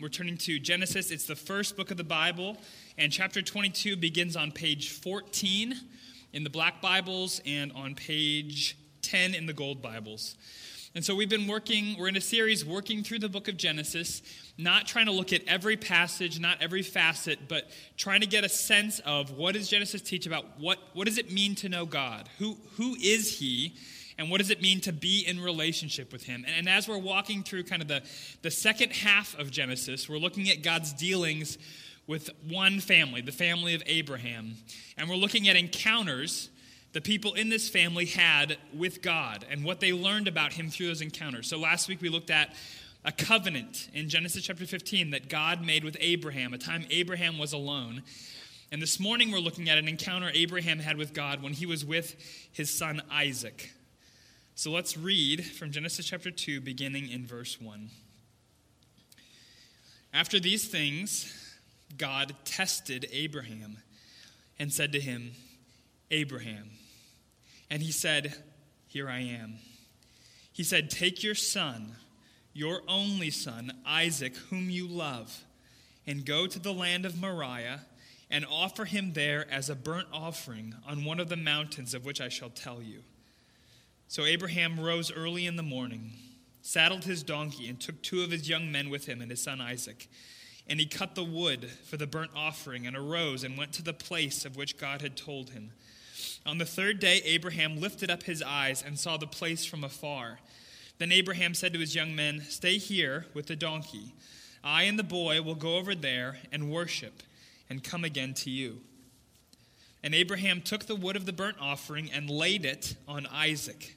We're turning to Genesis. It's the first book of the Bible, and chapter 22 begins on page 14 in the black Bibles and on page 10 in the gold Bibles. And so we're in a series working through the book of Genesis, not trying to look at every passage, not every facet, but trying to get a sense of what does Genesis teach about what does it mean to know God? Who is he? And what does it mean to be in relationship with him? And as we're walking through kind of the second half of Genesis, we're looking at God's dealings with one family, the family of Abraham. And we're looking at encounters the people in this family had with God and what they learned about him through those encounters. So last week we looked at a covenant in Genesis chapter 15 that God made with Abraham, a time Abraham was alone. And this morning we're looking at an encounter Abraham had with God when he was with his son Isaac. So let's read from Genesis chapter 2, beginning in verse 1. After these things, God tested Abraham and said to him, "Abraham." And he said, "Here I am." He said, "Take your son, your only son, Isaac, whom you love, and go to the land of Moriah and offer him there as a burnt offering on one of the mountains of which I shall tell you." So Abraham rose early in the morning, saddled his donkey, and took two of his young men with him and his son Isaac. And he cut the wood for the burnt offering and arose and went to the place of which God had told him. On the third day, Abraham lifted up his eyes and saw the place from afar. Then Abraham said to his young men, "Stay here with the donkey. I and the boy will go over there and worship and come again to you." And Abraham took the wood of the burnt offering and laid it on Isaac,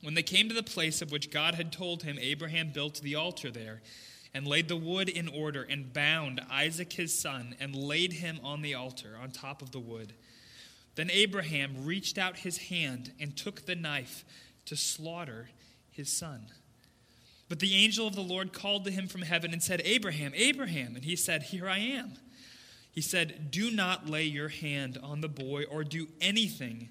When they came to the place of which God had told him, Abraham built the altar there and laid the wood in order and bound Isaac his son and laid him on the altar on top of the wood. Then Abraham reached out his hand and took the knife to slaughter his son. But the angel of the Lord called to him from heaven and said, "Abraham, Abraham." And he said, "Here I am." He said, "Do not lay your hand on the boy or do anything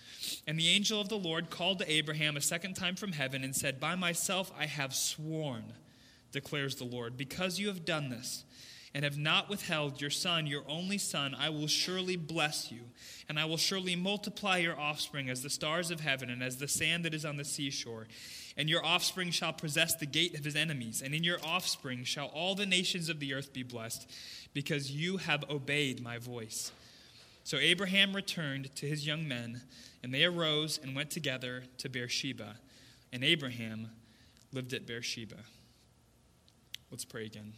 And the angel of the Lord called to Abraham a second time from heaven and said, "By myself I have sworn, declares the Lord, because you have done this and have not withheld your son, your only son, I will surely bless you, and I will surely multiply your offspring as the stars of heaven and as the sand that is on the seashore. And your offspring shall possess the gate of his enemies, and in your offspring shall all the nations of the earth be blessed, because you have obeyed my voice." So Abraham returned to his young men, and they arose and went together to Beersheba. And Abraham lived at Beersheba. Let's pray again.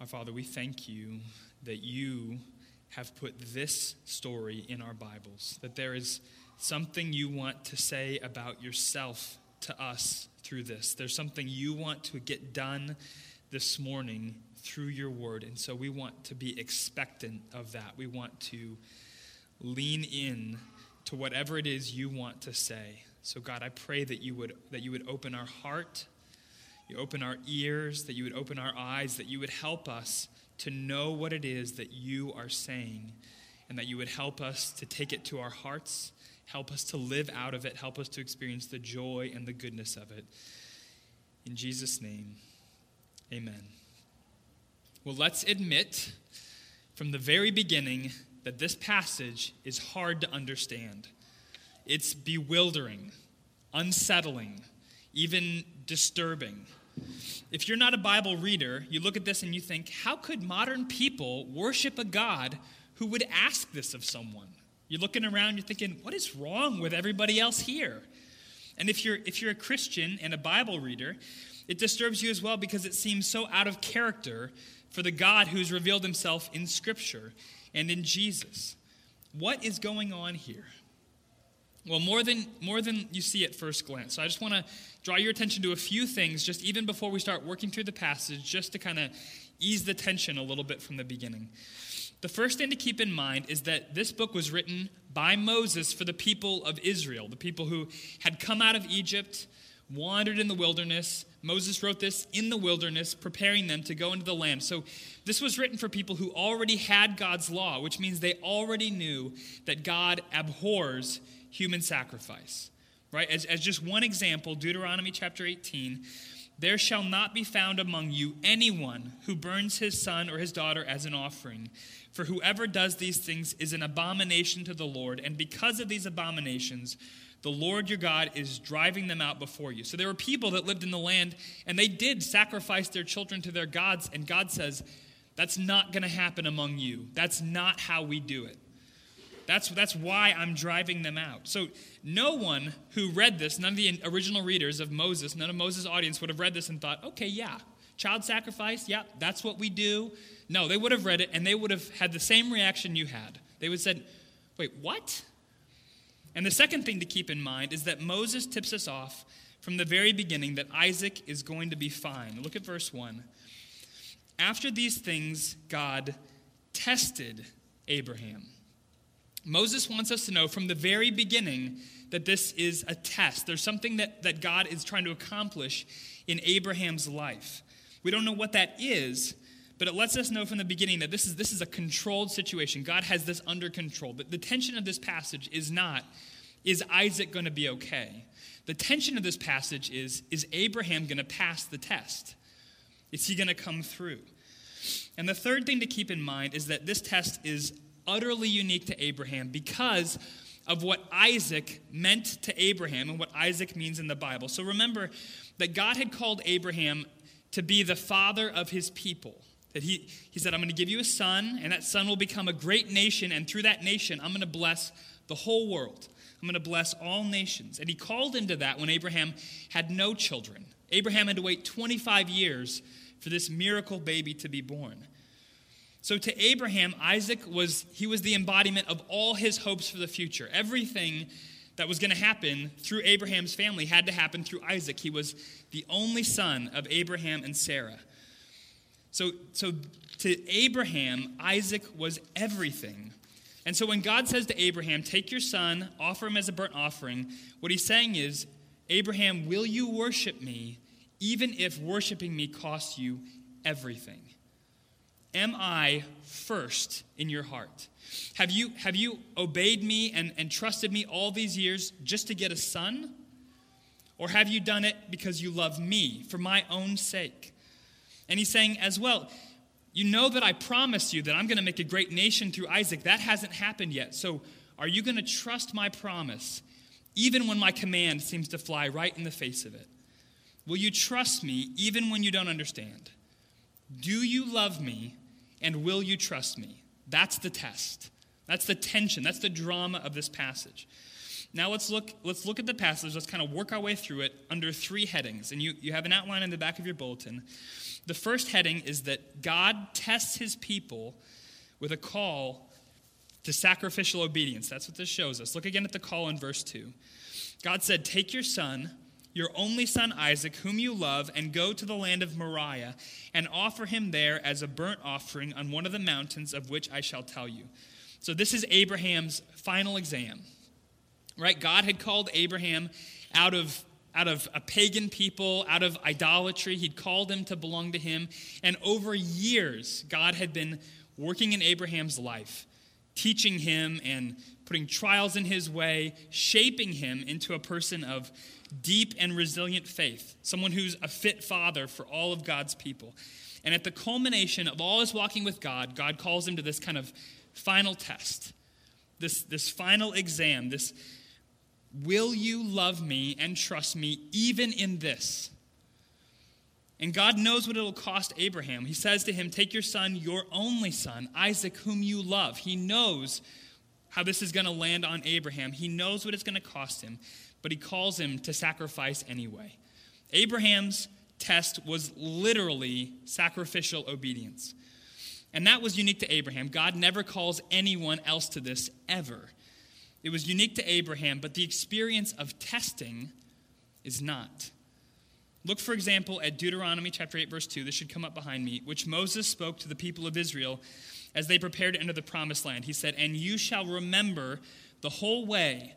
Our Father, we thank you that you have put this story in our Bibles, that there is something you want to say about yourself to us through this. There's something you want to get done this morning through your word, and so we want to be expectant of that. We want to lean in to whatever it is you want to say. So God, I pray that you would open our heart, you open our ears, that you would open our eyes, that you would help us to know what it is that you are saying, and that you would help us to take it to our hearts, help us to live out of it, help us to experience the joy and the goodness of it. In Jesus' name, amen. Well, let's admit from the very beginning that this passage is hard to understand. It's bewildering, unsettling, even disturbing. If you're not a Bible reader, you look at this and you think, how could modern people worship a God who would ask this of someone? You're looking around, you're thinking, what is wrong with everybody else here? And if you're a Christian and a Bible reader, it disturbs you as well because it seems so out of character for the God who's revealed himself in Scripture and in Jesus. What is going on here? Well, more than you see at first glance. So I just want to draw your attention to a few things, just even before we start working through the passage, just to kind of ease the tension a little bit from the beginning. The first thing to keep in mind is that this book was written by Moses for the people of Israel, the people who had come out of Egypt, wandered in the wilderness. Moses wrote this in the wilderness, preparing them to go into the land. So this was written for people who already had God's law, which means they already knew that God abhors human sacrifice, right? As just one example, Deuteronomy chapter 18, there shall not be found among you anyone who burns his son or his daughter as an offering, for whoever does these things is an abomination to the Lord, and because of these abominations, the Lord your God is driving them out before you. So there were people that lived in the land, and they did sacrifice their children to their gods, and God says, that's not going to happen among you. That's not how we do it. That's why I'm driving them out. So no one who read this, none of the original readers of Moses, none of Moses' audience would have read this and thought, okay, yeah, child sacrifice, yeah, that's what we do. No, they would have read it, and they would have had the same reaction you had. They would have said, wait, what? And the second thing to keep in mind is that Moses tips us off from the very beginning that Isaac is going to be fine. Look at verse 1. After these things, God tested Abraham. Moses wants us to know from the very beginning that this is a test. There's something that God is trying to accomplish in Abraham's life. We don't know what that is, but it lets us know from the beginning that this is a controlled situation. God has this under control. But the tension of this passage is not, is Isaac going to be okay? The tension of this passage is Abraham going to pass the test? Is he going to come through? And the third thing to keep in mind is that this test is utterly unique to Abraham because of what Isaac meant to Abraham and what Isaac means in the Bible. So remember that God had called Abraham to be the father of his people. That he said, I'm going to give you a son, and that son will become a great nation, and through that nation, I'm going to bless the whole world. I'm going to bless all nations. And he called into that when Abraham had no children. Abraham had to wait 25 years for this miracle baby to be born. So to Abraham, Isaac was the embodiment of all his hopes for the future. Everything that was going to happen through Abraham's family had to happen through Isaac. He was the only son of Abraham and Sarah. So to Abraham, Isaac was everything. And so when God says to Abraham, take your son, offer him as a burnt offering, what he's saying is, Abraham, will you worship me, even if worshiping me costs you everything? Am I first in your heart? Have you obeyed me and trusted me all these years just to get a son? Or have you done it because you love me for my own sake? And he's saying as well, you know that I promise you that I'm going to make a great nation through Isaac. That hasn't happened yet. So are you going to trust my promise, even when my command seems to fly right in the face of it? Will you trust me even when you don't understand? Do you love me, and will you trust me? That's the test. That's the tension. That's the drama of this passage. Now let's look at the passage. Let's kind of work our way through it under three headings. And you have an outline in the back of your bulletin. The first heading is that God tests his people with a call to sacrificial obedience. That's what this shows us. Look again at the call in verse 2. God said, take your son, your only son Isaac, whom you love, and go to the land of Moriah and offer him there as a burnt offering on one of the mountains of which I shall tell you. So this is Abraham's final exam. Right? God had called Abraham out of a pagan people, out of idolatry. He'd called him to belong to him. And over years, God had been working in Abraham's life, teaching him and putting trials in his way, shaping him into a person of deep and resilient faith, someone who's a fit father for all of God's people. And at the culmination of all his walking with God, God calls him to this kind of final test, this final exam, this Will you love me and trust me even in this? And God knows what it will cost Abraham. He says to him, take your son, your only son, Isaac, whom you love. He knows how this is going to land on Abraham. He knows what it's going to cost him, but he calls him to sacrifice anyway. Abraham's test was literally sacrificial obedience. And that was unique to Abraham. God never calls anyone else to this ever. It was unique to Abraham, but the experience of testing is not. Look, for example, at Deuteronomy chapter 8, verse 2. This should come up behind me. Which Moses spoke to the people of Israel as they prepared to enter the promised land. He said, and you shall remember the whole way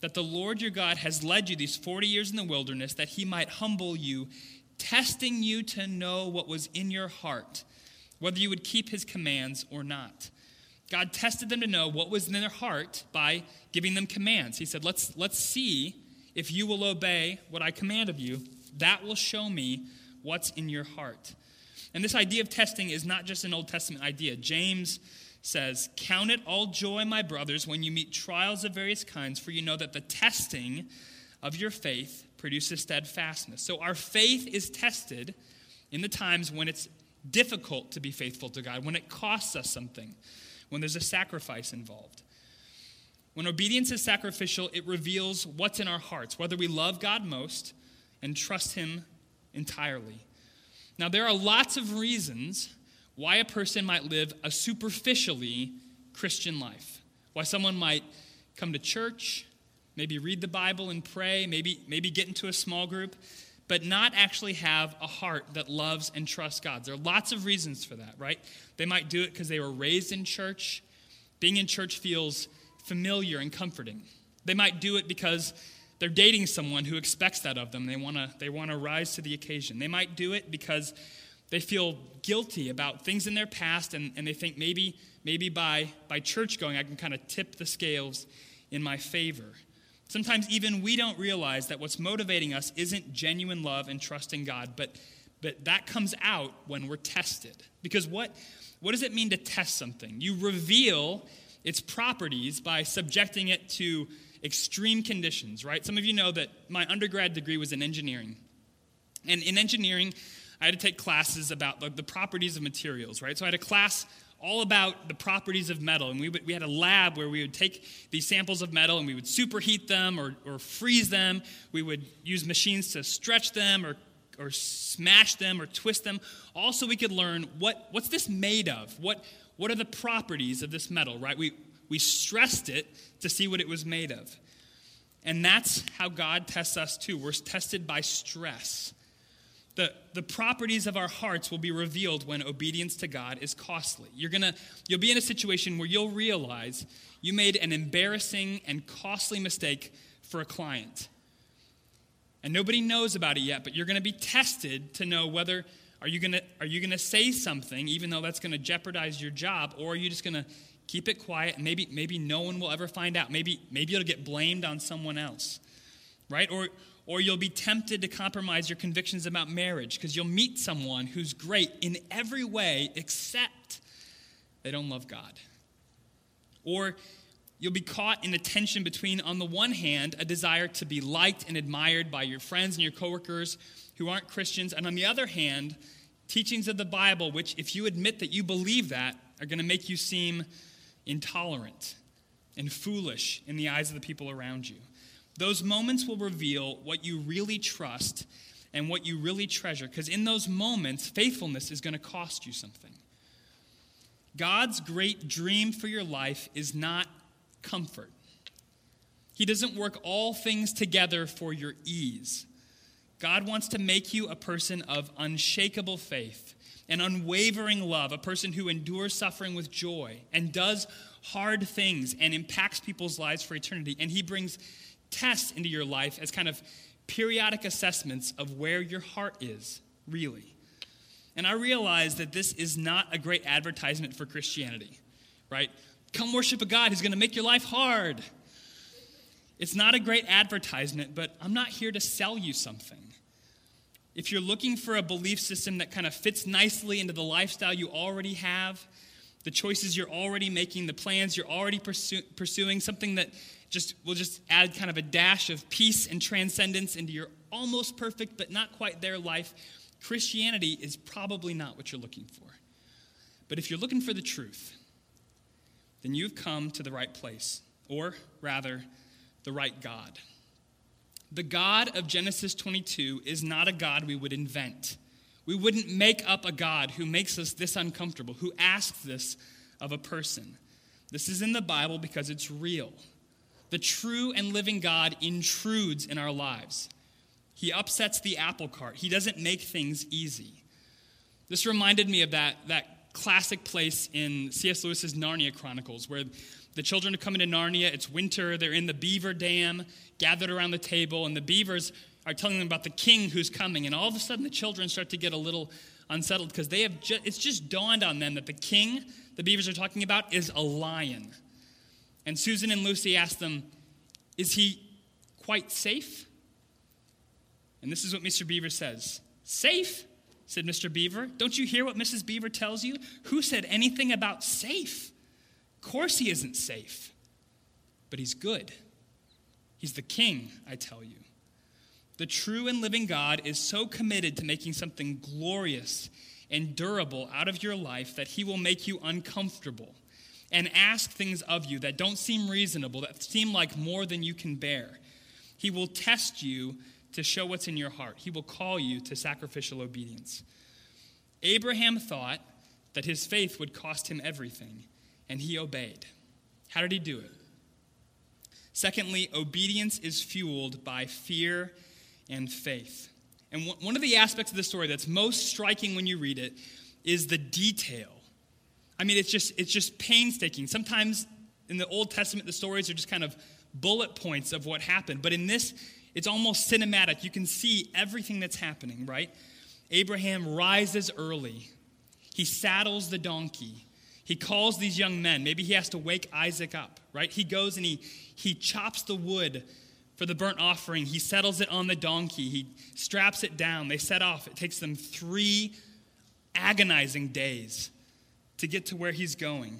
that the Lord your God has led you these 40 years in the wilderness, that he might humble you, testing you to know what was in your heart, whether you would keep his commands or not. God tested them to know what was in their heart by giving them commands. He said, let's see if you will obey what I command of you. That will show me what's in your heart. And this idea of testing is not just an Old Testament idea. James says, count it all joy, my brothers, when you meet trials of various kinds, for you know that the testing of your faith produces steadfastness. So our faith is tested in the times when it's difficult to be faithful to God, when it costs us something, when there's a sacrifice involved. When obedience is sacrificial, it reveals what's in our hearts, whether we love God most and trust him entirely. Now, there are lots of reasons why a person might live a superficially Christian life, why someone might come to church, maybe read the Bible and pray, maybe get into a small group, but not actually have a heart that loves and trusts God. There are lots of reasons for that, right? They might do it because they were raised in church. Being in church feels familiar and comforting. They might do it because they're dating someone who expects that of them. They want to rise to the occasion. They might do it because they feel guilty about things in their past, and they think maybe by church going, I can kind of tip the scales in my favor. Sometimes even we don't realize that what's motivating us isn't genuine love and trust in God, but that comes out when we're tested. Because what does it mean to test something? You reveal its properties by subjecting it to extreme conditions, right? Some of you know that my undergrad degree was in engineering. And in engineering, I had to take classes about the properties of materials, right? So I had a class all about the properties of metal. And we had a lab where we would take these samples of metal and we would superheat them or freeze them. We would use machines to stretch them or smash them or twist them. Also, we could learn what's this made of? What are the properties of this metal, right? We stressed it to see what it was made of. And that's how God tests us too. We're tested by stress. The properties of our hearts will be revealed when obedience to God is costly. You'll be in a situation where you'll realize you made an embarrassing and costly mistake for a client. And nobody knows about it yet, but you're going to be tested to know whether are you going to say something even though that's going to jeopardize your job, or are you just going to keep it quiet and maybe no one will ever find out. Maybe it'll get blamed on someone else. Right? Or you'll be tempted to compromise your convictions about marriage because you'll meet someone who's great in every way except they don't love God. Or you'll be caught in a tension between, on the one hand, a desire to be liked and admired by your friends and your coworkers who aren't Christians, and on the other hand, teachings of the Bible, which, if you admit that you believe that, are going to make you seem intolerant and foolish in the eyes of the people around you. Those moments will reveal what you really trust and what you really treasure, because in those moments, faithfulness is going to cost you something. God's great dream for your life is not comfort. He doesn't work all things together for your ease. God wants to make you a person of unshakable faith and unwavering love, a person who endures suffering with joy and does hard things and impacts people's lives for eternity. And he brings tests into your life as kind of periodic assessments of where your heart is, really. And I realize that this is not a great advertisement for Christianity, right? Come worship a God who's going to make your life hard. It's not a great advertisement, but I'm not here to sell you something. If you're looking for a belief system that kind of fits nicely into the lifestyle you already have, the choices you're already making, the plans you're already pursuing, something that just will just add kind of a dash of peace and transcendence into your almost perfect but not quite there life. Christianity is probably not what you're looking for. But if you're looking for the truth, then you've come to the right place, or rather, the right God. The God of Genesis 22 is not a God we would invent. We wouldn't make up a God who makes us this uncomfortable, who asks this of a person. This is in the Bible because it's real. The true and living God intrudes in our lives. He upsets the apple cart. He doesn't make things easy. This reminded me of that classic place in C.S. Lewis's Narnia Chronicles, where the children are coming to Narnia. It's winter. They're in the beaver dam, gathered around the table, and the beavers are telling them about the king who's coming. And all of a sudden, the children start to get a little unsettled because they have it's just dawned on them that the king the beavers are talking about is a lion. And Susan and Lucy asked them, "Is he quite safe?" And this is what Mr. Beaver says. "Safe?" said Mr. Beaver. "Don't you hear what Mrs. Beaver tells you? Who said anything about safe? Of course he isn't safe, but he's good. He's the king, I tell you." The true and living God is so committed to making something glorious and durable out of your life that he will make you uncomfortable and ask things of you that don't seem reasonable, that seem like more than you can bear. He will test you to show what's in your heart. He will call you to sacrificial obedience. Abraham thought that his faith would cost him everything, and he obeyed. How did he do it? Secondly, obedience is fueled by fear and faith. And one of the aspects of the story that's most striking when you read it is the detail. I mean, it's just painstaking. Sometimes in the Old Testament, the stories are just kind of bullet points of what happened. But in this, it's almost cinematic. You can see everything that's happening, right? Abraham rises early. He saddles the donkey. He calls these young men. Maybe he has to wake Isaac up, right? He goes and he chops the wood for the burnt offering. He settles it on the donkey. He straps it down. They set off. It takes them 3 agonizing days to get to where he's going.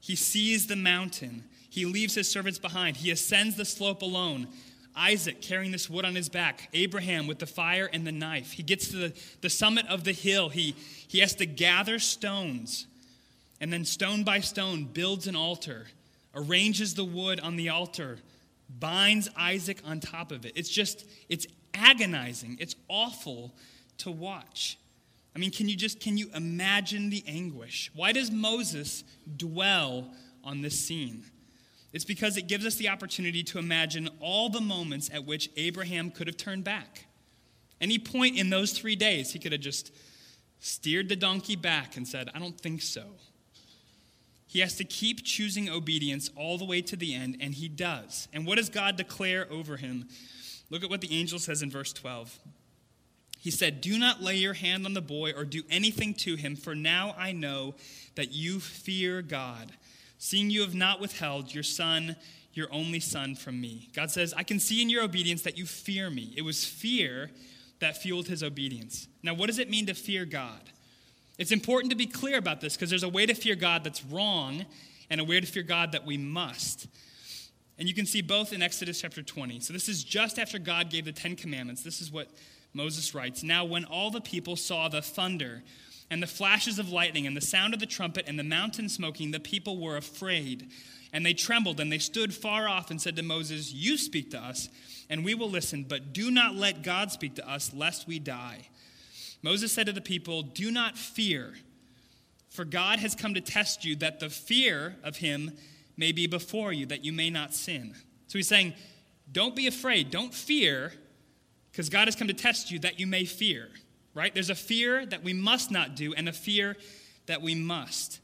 He sees the mountain. He leaves his servants behind. He ascends the slope alone. Isaac carrying this wood on his back. Abraham with the fire and the knife. He gets to the summit of the hill. He has to gather stones, and then stone by stone builds an altar, arranges the wood on the altar, binds Isaac on top of it. It's agonizing. It's awful to watch. I mean, can you imagine the anguish? Why does Moses dwell on this scene? It's because it gives us the opportunity to imagine all the moments at which Abraham could have turned back. Any point in those 3 days, he could have just steered the donkey back and said, "I don't think so." He has to keep choosing obedience all the way to the end, and he does. And what does God declare over him? Look at what the angel says in verse 12. He said, "Do not lay your hand on the boy or do anything to him, for now I know that you fear God, seeing you have not withheld your son, your only son, from me." God says, I can see in your obedience that you fear me. It was fear that fueled his obedience. Now, what does it mean to fear God? It's important to be clear about this because there's a way to fear God that's wrong and a way to fear God that we must. And you can see both in Exodus chapter 20. So this is just after God gave the 10 Commandments. This is what Moses writes, "Now when all the people saw the thunder and the flashes of lightning and the sound of the trumpet and the mountain smoking, the people were afraid, and they trembled, and they stood far off and said to Moses, 'You speak to us, and we will listen, but do not let God speak to us, lest we die.' Moses said to the people, 'Do not fear, for God has come to test you, that the fear of him may be before you, that you may not sin.'" So he's saying, don't be afraid, don't fear, because God has come to test you that you may fear, right? There's a fear that we must not do and a fear that we must.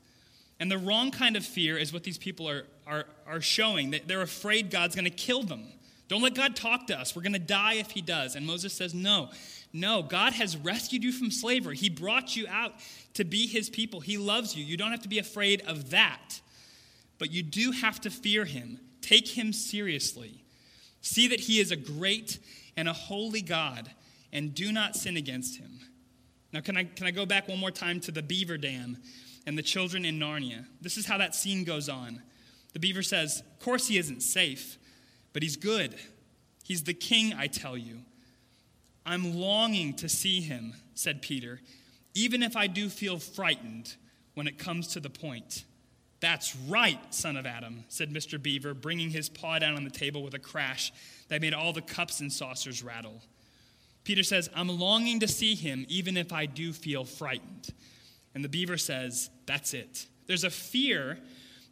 And the wrong kind of fear is what these people are showing. They're afraid God's going to kill them. Don't let God talk to us. We're going to die if he does. And Moses says, no, God has rescued you from slavery. He brought you out to be his people. He loves you. You don't have to be afraid of that. But you do have to fear him. Take him seriously. See that he is a great and a holy God, and do not sin against him. Now, can I go back one more time to the beaver dam and the children in Narnia. This is how that scene goes on. The beaver says, "Of course he isn't safe, but he's good. He's the king, I tell you." "I'm longing to see him," said Peter, "even if I do feel frightened when it comes to the point." "That's right, son of Adam," said Mr. Beaver, bringing his paw down on the table with a crash that made all the cups and saucers rattle. Peter says, "I'm longing to see him, even if I do feel frightened." And the beaver says, "That's it." There's a fear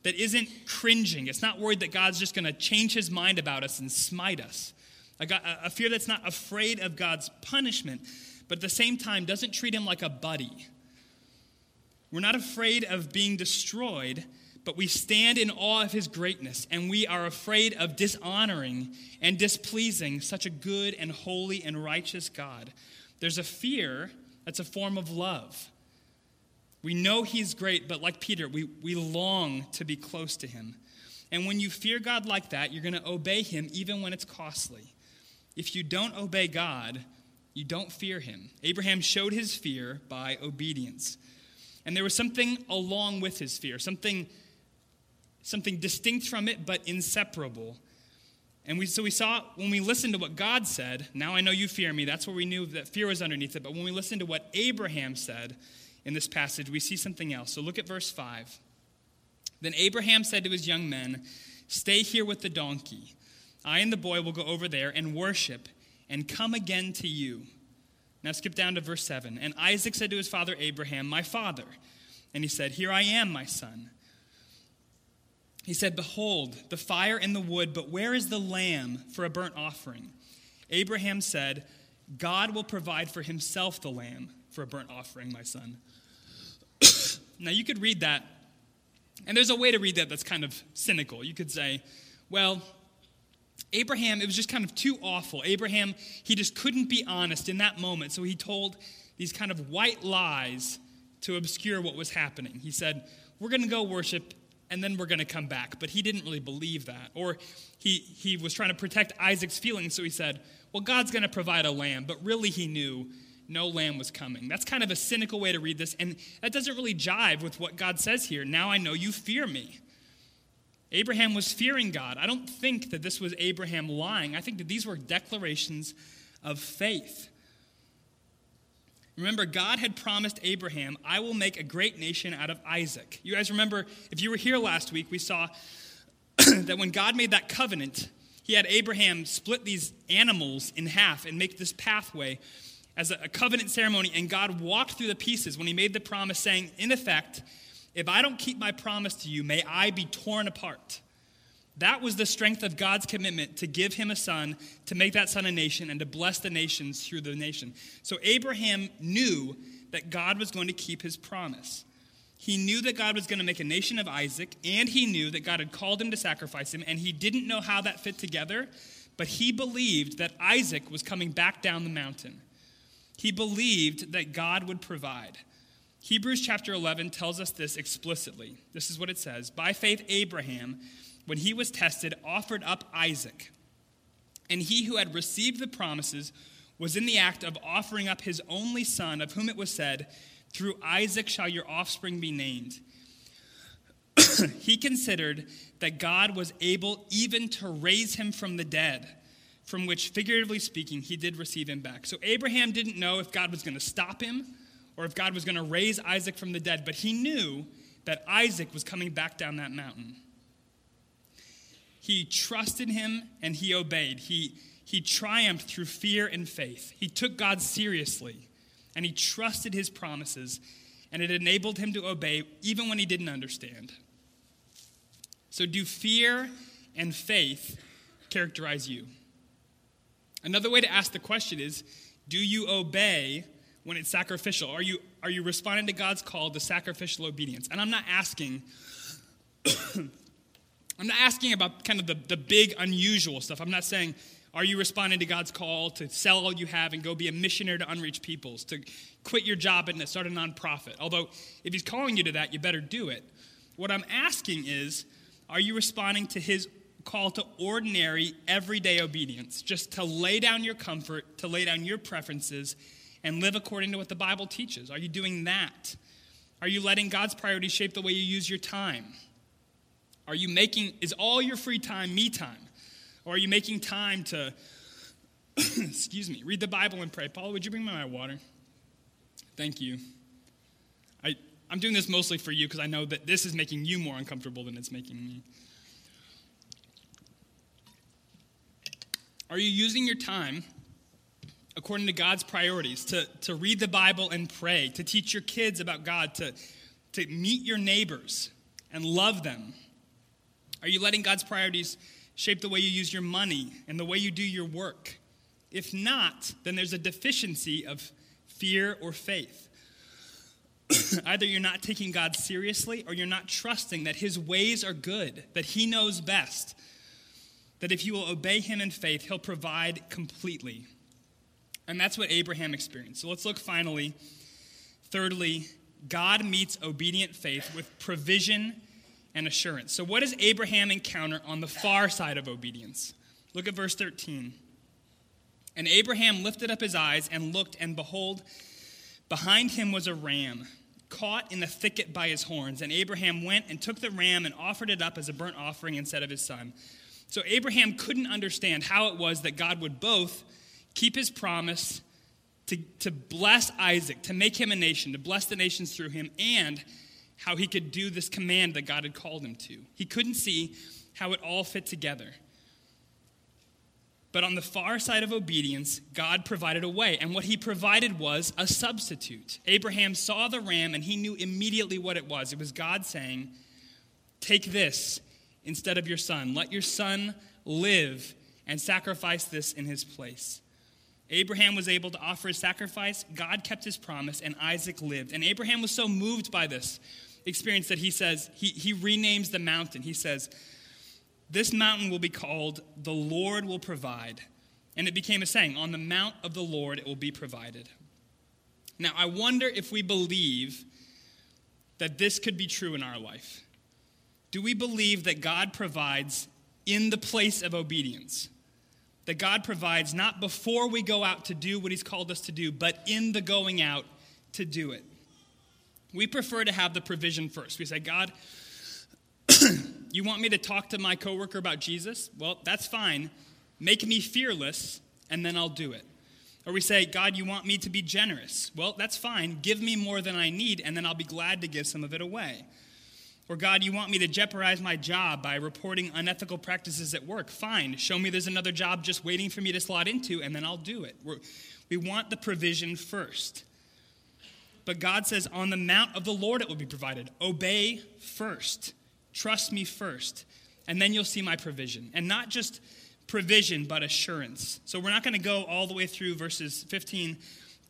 that isn't cringing. It's not worried that God's just going to change his mind about us and smite us. A fear that's not afraid of God's punishment, but at the same time doesn't treat him like a buddy. We're not afraid of being destroyed, but we stand in awe of his greatness, and we are afraid of dishonoring and displeasing such a good and holy and righteous God. There's a fear that's a form of love. We know he's great, but like Peter, we long to be close to him. And when you fear God like that, you're going to obey him even when it's costly. If you don't obey God, you don't fear him. Abraham showed his fear by obedience. And there was something along with his fear, something distinct from it, but inseparable. And we saw, when we listened to what God said, "Now I know you fear me," that's where we knew that fear was underneath it. But when we listened to what Abraham said in this passage, we see something else. So look at verse 5. "Then Abraham said to his young men, 'Stay here with the donkey. I and the boy will go over there and worship and come again to you.'" Now skip down to verse 7. "And Isaac said to his father Abraham, 'My father.' And he said, 'Here I am, my son.' He said, 'Behold, the fire and the wood, but where is the lamb for a burnt offering?' Abraham said, 'God will provide for himself the lamb for a burnt offering, my son.'" Now you could read that, and there's a way to read that that's kind of cynical. You could say, well, Abraham, it was just kind of too awful. Abraham, he just couldn't be honest in that moment, so he told these kind of white lies to obscure what was happening. He said, "We're going to go worship, and then we're going to come back." But he didn't really believe that. Or he was trying to protect Isaac's feelings, so he said, "Well, God's going to provide a lamb." But really he knew no lamb was coming. That's kind of a cynical way to read this, and that doesn't really jive with what God says here. "Now I know you fear me." Abraham was fearing God. I don't think that this was Abraham lying. I think that these were declarations of faith. Remember, God had promised Abraham, "I will make a great nation out of Isaac." You guys remember, if you were here last week, we saw that when God made that covenant, he had Abraham split these animals in half and make this pathway as a covenant ceremony, and God walked through the pieces when he made the promise, saying, in effect, "If I don't keep my promise to you, may I be torn apart." That was the strength of God's commitment to give him a son, to make that son a nation, and to bless the nations through the nation. So Abraham knew that God was going to keep his promise. He knew that God was going to make a nation of Isaac, and he knew that God had called him to sacrifice him, and he didn't know how that fit together, but he believed that Isaac was coming back down the mountain. He believed that God would provide. Hebrews chapter 11 tells us this explicitly. This is what it says. "By faith, Abraham, when he was tested, offered up Isaac. And he who had received the promises was in the act of offering up his only son, of whom it was said, 'Through Isaac shall your offspring be named.' He considered that God was able even to raise him from the dead, from which, figuratively speaking, he did receive him back." So Abraham didn't know if God was going to stop him, or if God was going to raise Isaac from the dead, but he knew that Isaac was coming back down that mountain. He trusted him and he obeyed. He triumphed through fear and faith. He took God seriously, and he trusted his promises, and it enabled him to obey even when he didn't understand. So do fear and faith characterize you? Another way to ask the question is, do you obey when it's sacrificial? Are you responding to God's call to sacrificial obedience? And I'm not asking about kind of the big unusual stuff. I'm not saying, are you responding to God's call to sell all you have and go be a missionary to unreached peoples, to quit your job and start a nonprofit? Although if he's calling you to that, you better do it. What I'm asking is, are you responding to his call to ordinary, everyday obedience? Just to lay down your comfort, to lay down your preferences, and live according to what the Bible teaches. Are you doing that? Are you letting God's priorities shape the way you use your time? Is all your free time me time? Or are you making time to, excuse me, read the Bible and pray? Paula, would you bring me my water? Thank you. I'm doing this mostly for you because I know that this is making you more uncomfortable than it's making me. Are you using your time according to God's priorities to read the Bible and pray, to teach your kids about God, to meet your neighbors and love them? Are you letting God's priorities shape the way you use your money and the way you do your work? If not, then there's a deficiency of fear or faith. Either you're not taking God seriously or you're not trusting that his ways are good, that he knows best, that if you will obey him in faith, he'll provide completely. And that's what Abraham experienced. So let's look finally, thirdly, God meets obedient faith with provision and assurance. So what does Abraham encounter on the far side of obedience? Look at verse 13. And Abraham lifted up his eyes and looked, and behold, behind him was a ram, caught in the thicket by his horns. And Abraham went and took the ram and offered it up as a burnt offering instead of his son. So Abraham couldn't understand how it was that God would both keep his promise to bless Isaac, to make him a nation, to bless the nations through him, and how he could do this command that God had called him to. He couldn't see how it all fit together. But on the far side of obedience, God provided a way, and what he provided was a substitute. Abraham saw the ram, and he knew immediately what it was. It was God saying, take this instead of your son. Let your son live, and sacrifice this in his place. Abraham was able to offer his sacrifice. God kept his promise, and Isaac lived. And Abraham was so moved by this experience that he says, he renames the mountain. He says, this mountain will be called, the Lord will provide. And it became a saying, on the mount of the Lord it will be provided. Now, I wonder if we believe that this could be true in our life. Do we believe that God provides in the place of obedience? That God provides not before we go out to do what he's called us to do, but in the going out to do it. We prefer to have the provision first. We say, God, you want me to talk to my coworker about Jesus? Well, that's fine. Make me fearless, and then I'll do it. Or we say, God, you want me to be generous? Well, that's fine. Give me more than I need, and then I'll be glad to give some of it away. Or, God, you want me to jeopardize my job by reporting unethical practices at work? Fine. Show me there's another job just waiting for me to slot into, and then I'll do it. We want the provision first. But God says, on the mount of the Lord it will be provided. Obey first. Trust me first. And then you'll see my provision. And not just provision, but assurance. So we're not going to go all the way through verses 15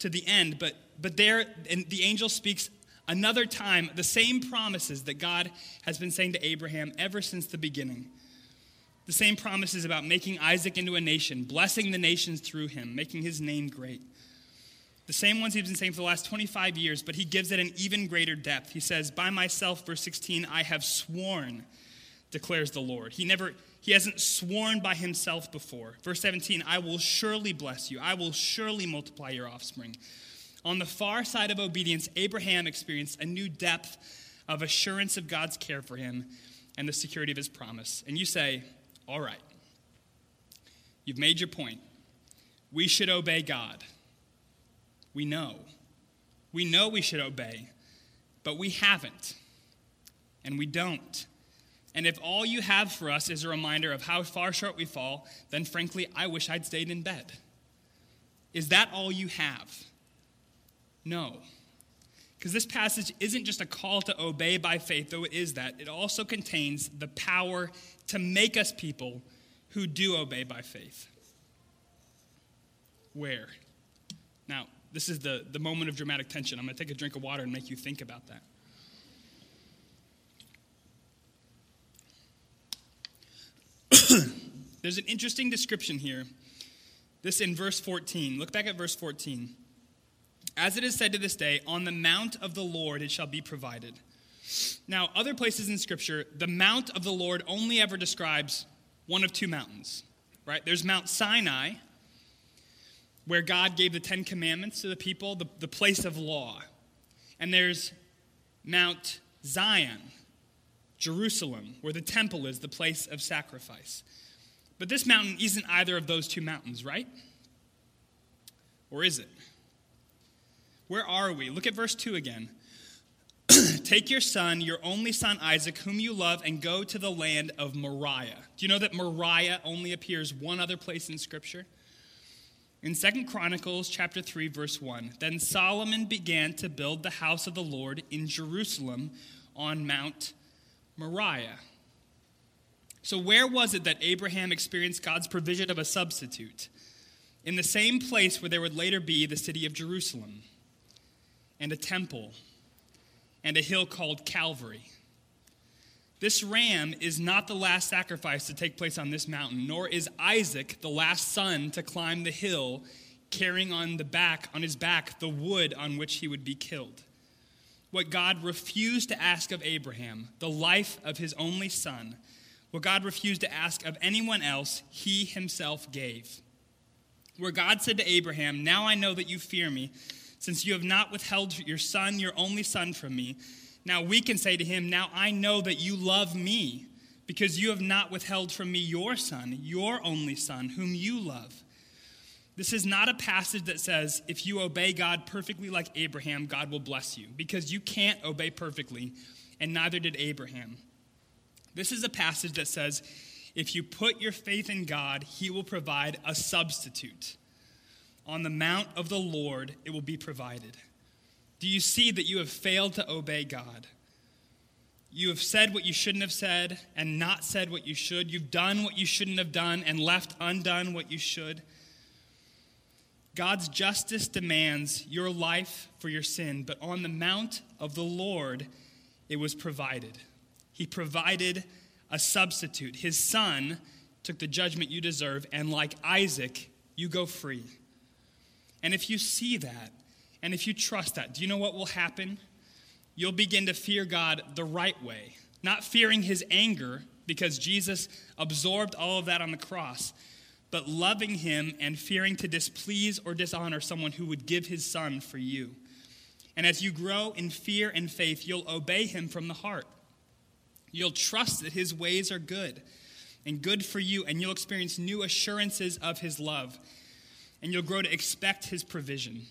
to the end, but there, and the angel speaks another time, the same promises that God has been saying to Abraham ever since the beginning. The same promises about making Isaac into a nation, blessing the nations through him, making his name great. The same ones he's been saying for the last 25 years, but he gives it an even greater depth. He says, by myself, verse 16, I have sworn, declares the Lord. He hasn't sworn by himself before. Verse 17, I will surely bless you. I will surely multiply your offspring. On the far side of obedience, Abraham experienced a new depth of assurance of God's care for him and the security of his promise. And you say, all right, you've made your point. We should obey God. We know. We know we should obey, but we haven't, and we don't. And if all you have for us is a reminder of how far short we fall, then frankly, I wish I'd stayed in bed. Is that all you have? No, because this passage isn't just a call to obey by faith, though it is that. It also contains the power to make us people who do obey by faith. Where? Now, this is the moment of dramatic tension. I'm going to take a drink of water and make you think about that. There's an interesting description here. This in verse 14. Look back at verse 14. As it is said to this day, on the mount of the Lord it shall be provided. Now, other places in Scripture, the mount of the Lord only ever describes one of two mountains, right? There's Mount Sinai, where God gave the Ten Commandments to the people, the place of law. And there's Mount Zion, Jerusalem, where the temple is, the place of sacrifice. But this mountain isn't either of those two mountains, right? Or is it? Where are we? Look at verse 2 again. Take your son, your only son Isaac, whom you love, and go to the land of Moriah. Do you know that Moriah only appears one other place in Scripture? In 2 Chronicles chapter 3, verse 1, then Solomon began to build the house of the Lord in Jerusalem on Mount Moriah. So where was it that Abraham experienced God's provision of a substitute? In the same place where there would later be the city of Jerusalem, and a temple, and a hill called Calvary. This ram is not the last sacrifice to take place on this mountain, nor is Isaac the last son to climb the hill, carrying on his back the wood on which he would be killed. What God refused to ask of Abraham, the life of his only son, what God refused to ask of anyone else, he himself gave. Where God said to Abraham, now I know that you fear me, since you have not withheld your son, your only son, from me. Now we can say to him, now I know that you love me, because you have not withheld from me your son, your only son, whom you love. This is not a passage that says, if you obey God perfectly like Abraham, God will bless you, because you can't obey perfectly, and neither did Abraham. This is a passage that says, if you put your faith in God, he will provide a substitute. On the mount of the Lord, it will be provided. Do you see that you have failed to obey God? You have said what you shouldn't have said and not said what you should. You've done what you shouldn't have done and left undone what you should. God's justice demands your life for your sin, but on the mount of the Lord, it was provided. He provided a substitute. His son took the judgment you deserve, and like Isaac, you go free. And if you see that, and if you trust that, do you know what will happen? You'll begin to fear God the right way, not fearing his anger, because Jesus absorbed all of that on the cross, but loving him and fearing to displease or dishonor someone who would give his son for you. And as you grow in fear and faith, you'll obey him from the heart. You'll trust that his ways are good and good for you, and you'll experience new assurances of his love, and you'll grow to expect his provision.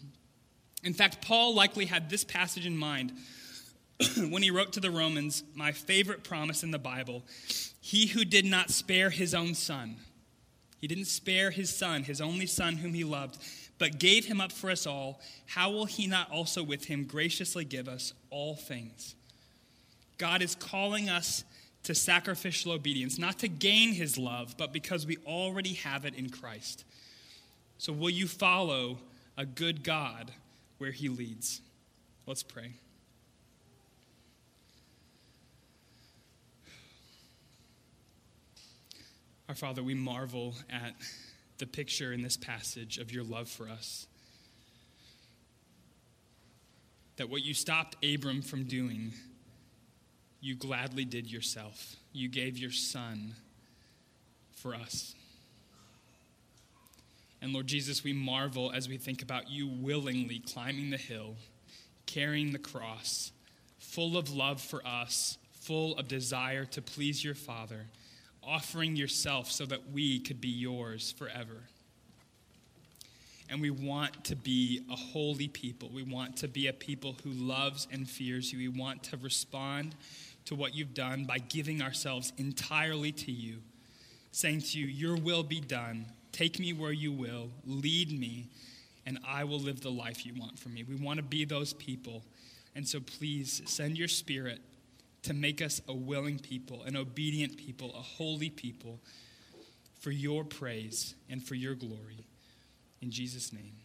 In fact, Paul likely had this passage in mind when he wrote to the Romans, my favorite promise in the Bible, he who did not spare his own son. He didn't spare his son, his only son whom he loved, but gave him up for us all. How will he not also with him graciously give us all things? God is calling us to sacrificial obedience, not to gain his love, but because we already have it in Christ. So will you follow a good God where he leads? Let's pray. Our Father, we marvel at the picture in this passage of your love for us. That what you stopped Abram from doing, you gladly did yourself. You gave your son for us. And Lord Jesus, we marvel as we think about you willingly climbing the hill, carrying the cross, full of love for us, full of desire to please your Father, offering yourself so that we could be yours forever. And we want to be a holy people. We want to be a people who loves and fears you. We want to respond to what you've done by giving ourselves entirely to you, saying to you, your will be done. Take me where you will. Lead me, and I will live the life you want for me. We want to be those people. And so please send your Spirit to make us a willing people, an obedient people, a holy people, for your praise and for your glory. In Jesus' name.